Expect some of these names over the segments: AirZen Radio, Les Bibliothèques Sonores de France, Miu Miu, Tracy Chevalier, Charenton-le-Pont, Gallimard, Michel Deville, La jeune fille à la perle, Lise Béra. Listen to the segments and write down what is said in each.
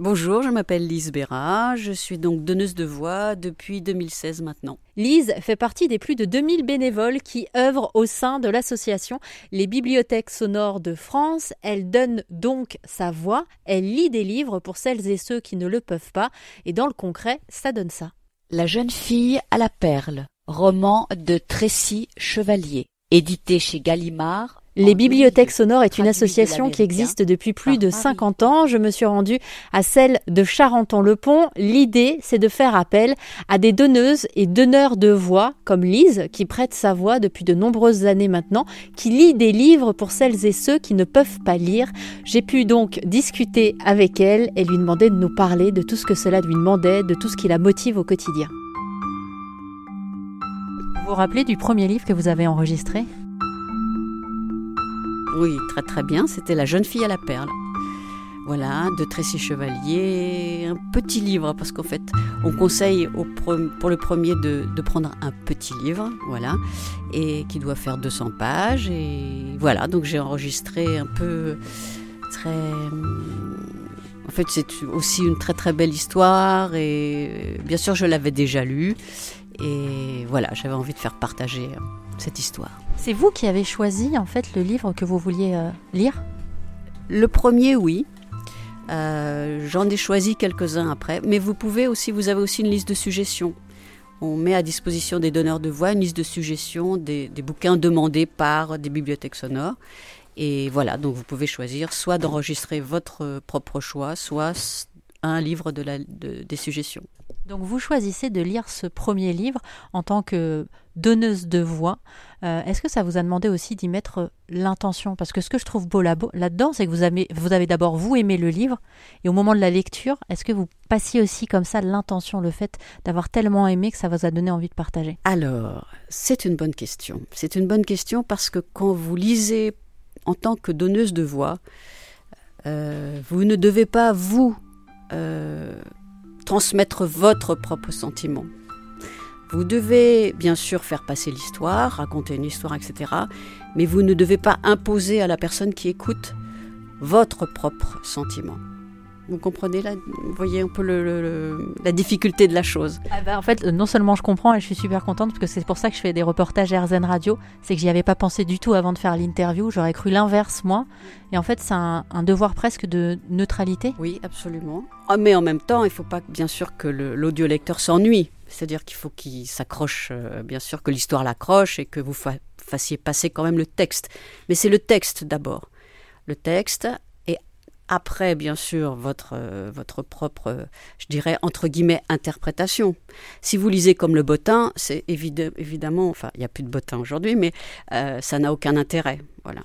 Bonjour, je m'appelle Lise Béra, je suis donc donneuse de voix depuis 2016 maintenant. Lise fait partie des plus de 2000 bénévoles qui œuvrent au sein de l'association Les Bibliothèques Sonores de France. Elle donne donc sa voix, elle lit des livres pour celles et ceux qui ne le peuvent pas. Et dans le concret, ça donne ça. La jeune fille à la perle, roman de Tracy Chevalier, édité chez Gallimard. Les Bibliothèques Sonores est une association qui existe depuis plus de 50 ans. Je me suis rendue à celle de Charenton-le-Pont. L'idée, c'est de faire appel à des donneuses et donneurs de voix, comme Lise, qui prête sa voix depuis de nombreuses années maintenant, qui lit des livres pour celles et ceux qui ne peuvent pas lire. J'ai pu donc discuter avec elle et lui demander de nous parler de tout ce que cela lui demandait, de tout ce qui la motive au quotidien. Vous vous rappelez du premier livre que vous avez enregistré ? Oui, très très bien, c'était La jeune fille à la perle. Voilà, de Tracy Chevalier, un petit livre, parce qu'en fait, on conseille pour le premier de prendre un petit livre, voilà, et qui doit faire 200 pages. Et voilà, donc j'ai enregistré un peu très... En fait, c'est aussi une très très belle histoire, et bien sûr, je l'avais déjà lu. Et voilà, j'avais envie de faire partager cette histoire. C'est vous qui avez choisi en fait le livre que vous vouliez lire ? Le premier, oui. J'en ai choisi quelques-uns après. Mais vous avez aussi une liste de suggestions. On met à disposition des donneurs de voix une liste de suggestions des bouquins demandés par des bibliothèques sonores. Et voilà, donc vous pouvez choisir soit d'enregistrer votre propre choix, soit un livre des suggestions. Donc vous choisissez de lire ce premier livre en tant que donneuse de voix. Est-ce que ça vous a demandé aussi d'y mettre l'intention ? Parce que ce que je trouve beau là-dedans, c'est que vous avez d'abord vous aimé le livre. Et au moment de la lecture, est-ce que vous passiez aussi comme ça l'intention, le fait d'avoir tellement aimé que ça vous a donné envie de partager ? Alors, c'est une bonne question. C'est une bonne question parce que quand vous lisez en tant que donneuse de voix, vous ne devez pas transmettre votre propre sentiment. Vous devez bien sûr faire passer l'histoire, raconter une histoire, etc. Mais vous ne devez pas imposer à la personne qui écoute votre propre sentiment. Vous comprenez là, vous voyez un peu la difficulté de la chose. Ah bah en fait, non seulement je comprends et je suis super contente parce que c'est pour ça que je fais des reportages AirZen Radio, c'est que j'y avais pas pensé du tout avant de faire l'interview, j'aurais cru l'inverse moi. Et en fait, c'est un devoir presque de neutralité. Oui, absolument. Mais en même temps, il faut pas bien sûr que l'audiolecteur s'ennuie. C'est-à-dire qu'il faut qu'il s'accroche, bien sûr que l'histoire l'accroche et que vous fassiez passer quand même le texte. Mais c'est le texte d'abord. Le texte. Après, bien sûr, votre propre, je dirais, entre guillemets, interprétation. Si vous lisez comme le bottin, c'est évidemment... Enfin, il n'y a plus de bottin aujourd'hui, mais ça n'a aucun intérêt. Voilà.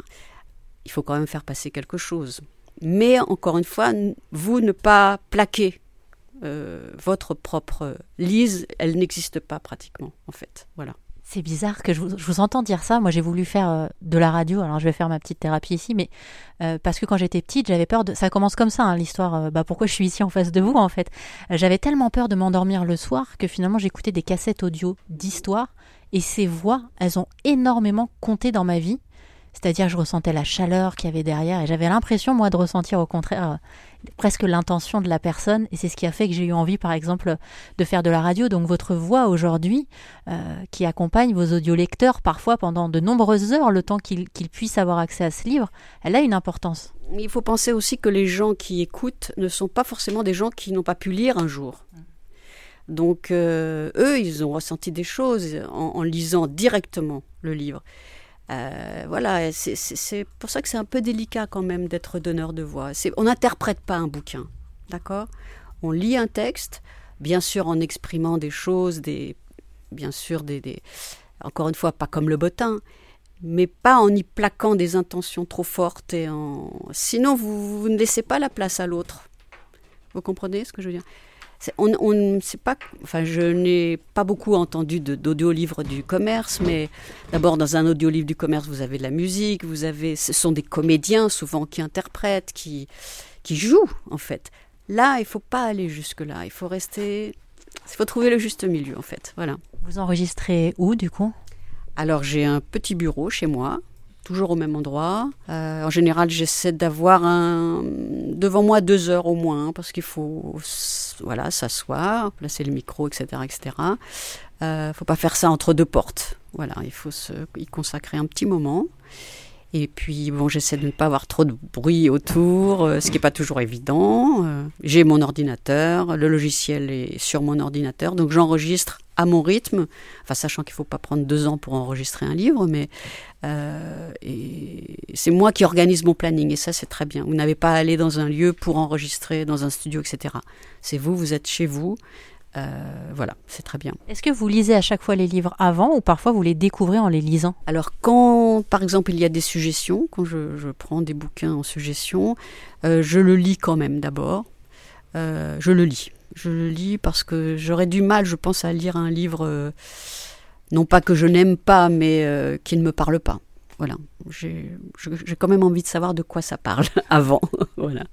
Il faut quand même faire passer quelque chose. Mais, encore une fois, vous ne pas plaquer votre propre lise. Elle n'existe pas pratiquement, en fait. Voilà. C'est bizarre que je vous entends dire ça. Moi, j'ai voulu faire de la radio. Alors, je vais faire ma petite thérapie ici, mais parce que quand j'étais petite, j'avais peur de... Ça commence comme ça, hein, l'histoire. Pourquoi je suis ici en face de vous, en fait ? J'avais tellement peur de m'endormir le soir que finalement, j'écoutais des cassettes audio d'histoire. Et ces voix, elles ont énormément compté dans ma vie. C'est-à-dire, je ressentais la chaleur qu'il y avait derrière. Et j'avais l'impression, moi, de ressentir au contraire presque l'intention de la personne. Et c'est ce qui a fait que j'ai eu envie, par exemple, de faire de la radio. Donc, votre voix aujourd'hui, qui accompagne vos audiolecteurs, parfois pendant de nombreuses heures, le temps qu'ils puissent avoir accès à ce livre, elle a une importance. Il faut penser aussi que les gens qui écoutent ne sont pas forcément des gens qui n'ont pas pu lire un jour. Donc, eux, ils ont ressenti des choses en lisant directement le livre. Voilà, c'est pour ça que c'est un peu délicat quand même d'être donneur de voix. On n'interprète pas un bouquin, d'accord ? On lit un texte, bien sûr en exprimant des choses, encore une fois, pas comme le bottin, mais pas en y plaquant des intentions trop fortes. Sinon, vous ne laissez pas la place à l'autre. Vous comprenez ce que je veux dire ? Je n'ai pas beaucoup entendu d'audiolivres du commerce, mais d'abord dans un audiolivre du commerce, vous avez de la musique, ce sont des comédiens souvent qui interprètent, qui jouent en fait. Là, il ne faut pas aller jusque-là, il faut trouver le juste milieu en fait, voilà. Vous enregistrez où du coup ? Alors j'ai un petit bureau chez moi, toujours au même endroit. En général, j'essaie d'avoir devant moi 2 heures au moins, parce qu'il faut s'asseoir, placer le micro, etc. Faut pas faire ça entre 2 portes. Voilà, il faut y consacrer un petit moment. Et puis, j'essaie de ne pas avoir trop de bruit autour, ce qui n'est pas toujours évident. J'ai mon ordinateur, le logiciel est sur mon ordinateur, donc j'enregistre à mon rythme, sachant qu'il ne faut pas prendre 2 ans pour enregistrer un livre, mais et c'est moi qui organise mon planning, et ça, c'est très bien. Vous n'avez pas à aller dans un lieu pour enregistrer, dans un studio, etc. C'est vous êtes chez vous. C'est très bien. Est-ce que vous lisez à chaque fois les livres avant ou parfois vous les découvrez en les lisant ? Alors quand, par exemple, il y a des suggestions, quand je prends des bouquins en suggestion, je le lis quand même d'abord. Je le lis parce que j'aurais du mal, je pense, à lire un livre, non pas que je n'aime pas, mais qui ne me parle pas. Voilà, j'ai quand même envie de savoir de quoi ça parle avant. Voilà.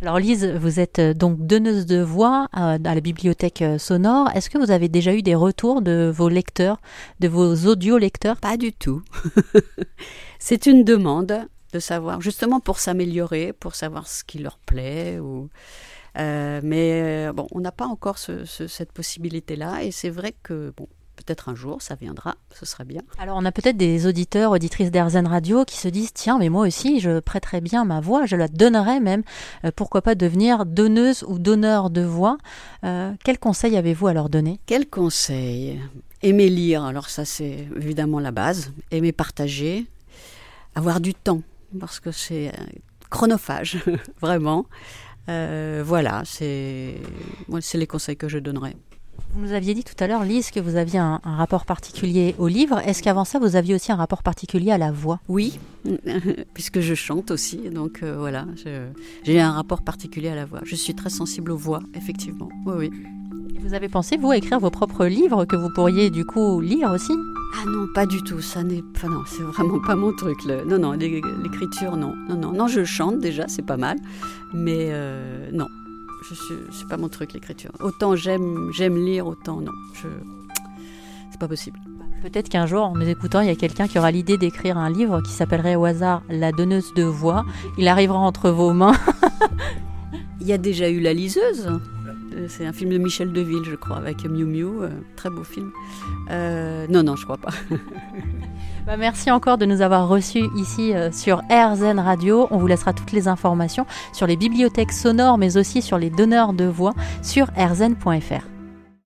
Alors Lise, vous êtes donc donneuse de voix à la bibliothèque sonore. Est-ce que vous avez déjà eu des retours de vos lecteurs, de vos audio-lecteurs ? Pas du tout. C'est une demande de savoir, justement pour s'améliorer, pour savoir ce qui leur plaît. Mais on n'a pas encore cette possibilité-là et c'est vrai que... Peut-être un jour, ça viendra, ce serait bien. Alors, on a peut-être des auditeurs, auditrices d'AirZen Radio qui se disent « Tiens, mais moi aussi, je prêterais bien ma voix, je la donnerais même. Pourquoi pas devenir donneuse ou donneur de voix ?» Quels conseils avez-vous à leur donner ? Quels conseils ? Aimer lire, alors ça, c'est évidemment la base. Aimer partager, avoir du temps, parce que c'est chronophage, vraiment. C'est les conseils que je donnerais. Vous nous aviez dit tout à l'heure, Lise, que vous aviez un rapport particulier au livre. Est-ce qu'avant ça, vous aviez aussi un rapport particulier à la voix ? Oui, puisque je chante aussi. Donc j'ai un rapport particulier à la voix. Je suis très sensible aux voix, effectivement. Oui, oui. Et vous avez pensé, vous, à écrire vos propres livres que vous pourriez, du coup, lire aussi ? Ah non, pas du tout. Non, c'est vraiment pas mon truc. Non, l'écriture, non. Non, je chante déjà, c'est pas mal. Mais non. C'est pas mon truc l'écriture. Autant j'aime lire, autant non. C'est pas possible. Peut-être qu'un jour, en nous écoutant, il y a quelqu'un qui aura l'idée d'écrire un livre qui s'appellerait au hasard « La donneuse de voix ». Il arrivera entre vos mains. Il y a déjà eu « La liseuse ». C'est un film de Michel Deville, je crois, avec Miu Miu. Très beau film. Non, je crois pas. Merci encore de nous avoir reçus ici sur AirZen Radio. On vous laissera toutes les informations sur les bibliothèques sonores, mais aussi sur les donneurs de voix sur airzen.fr.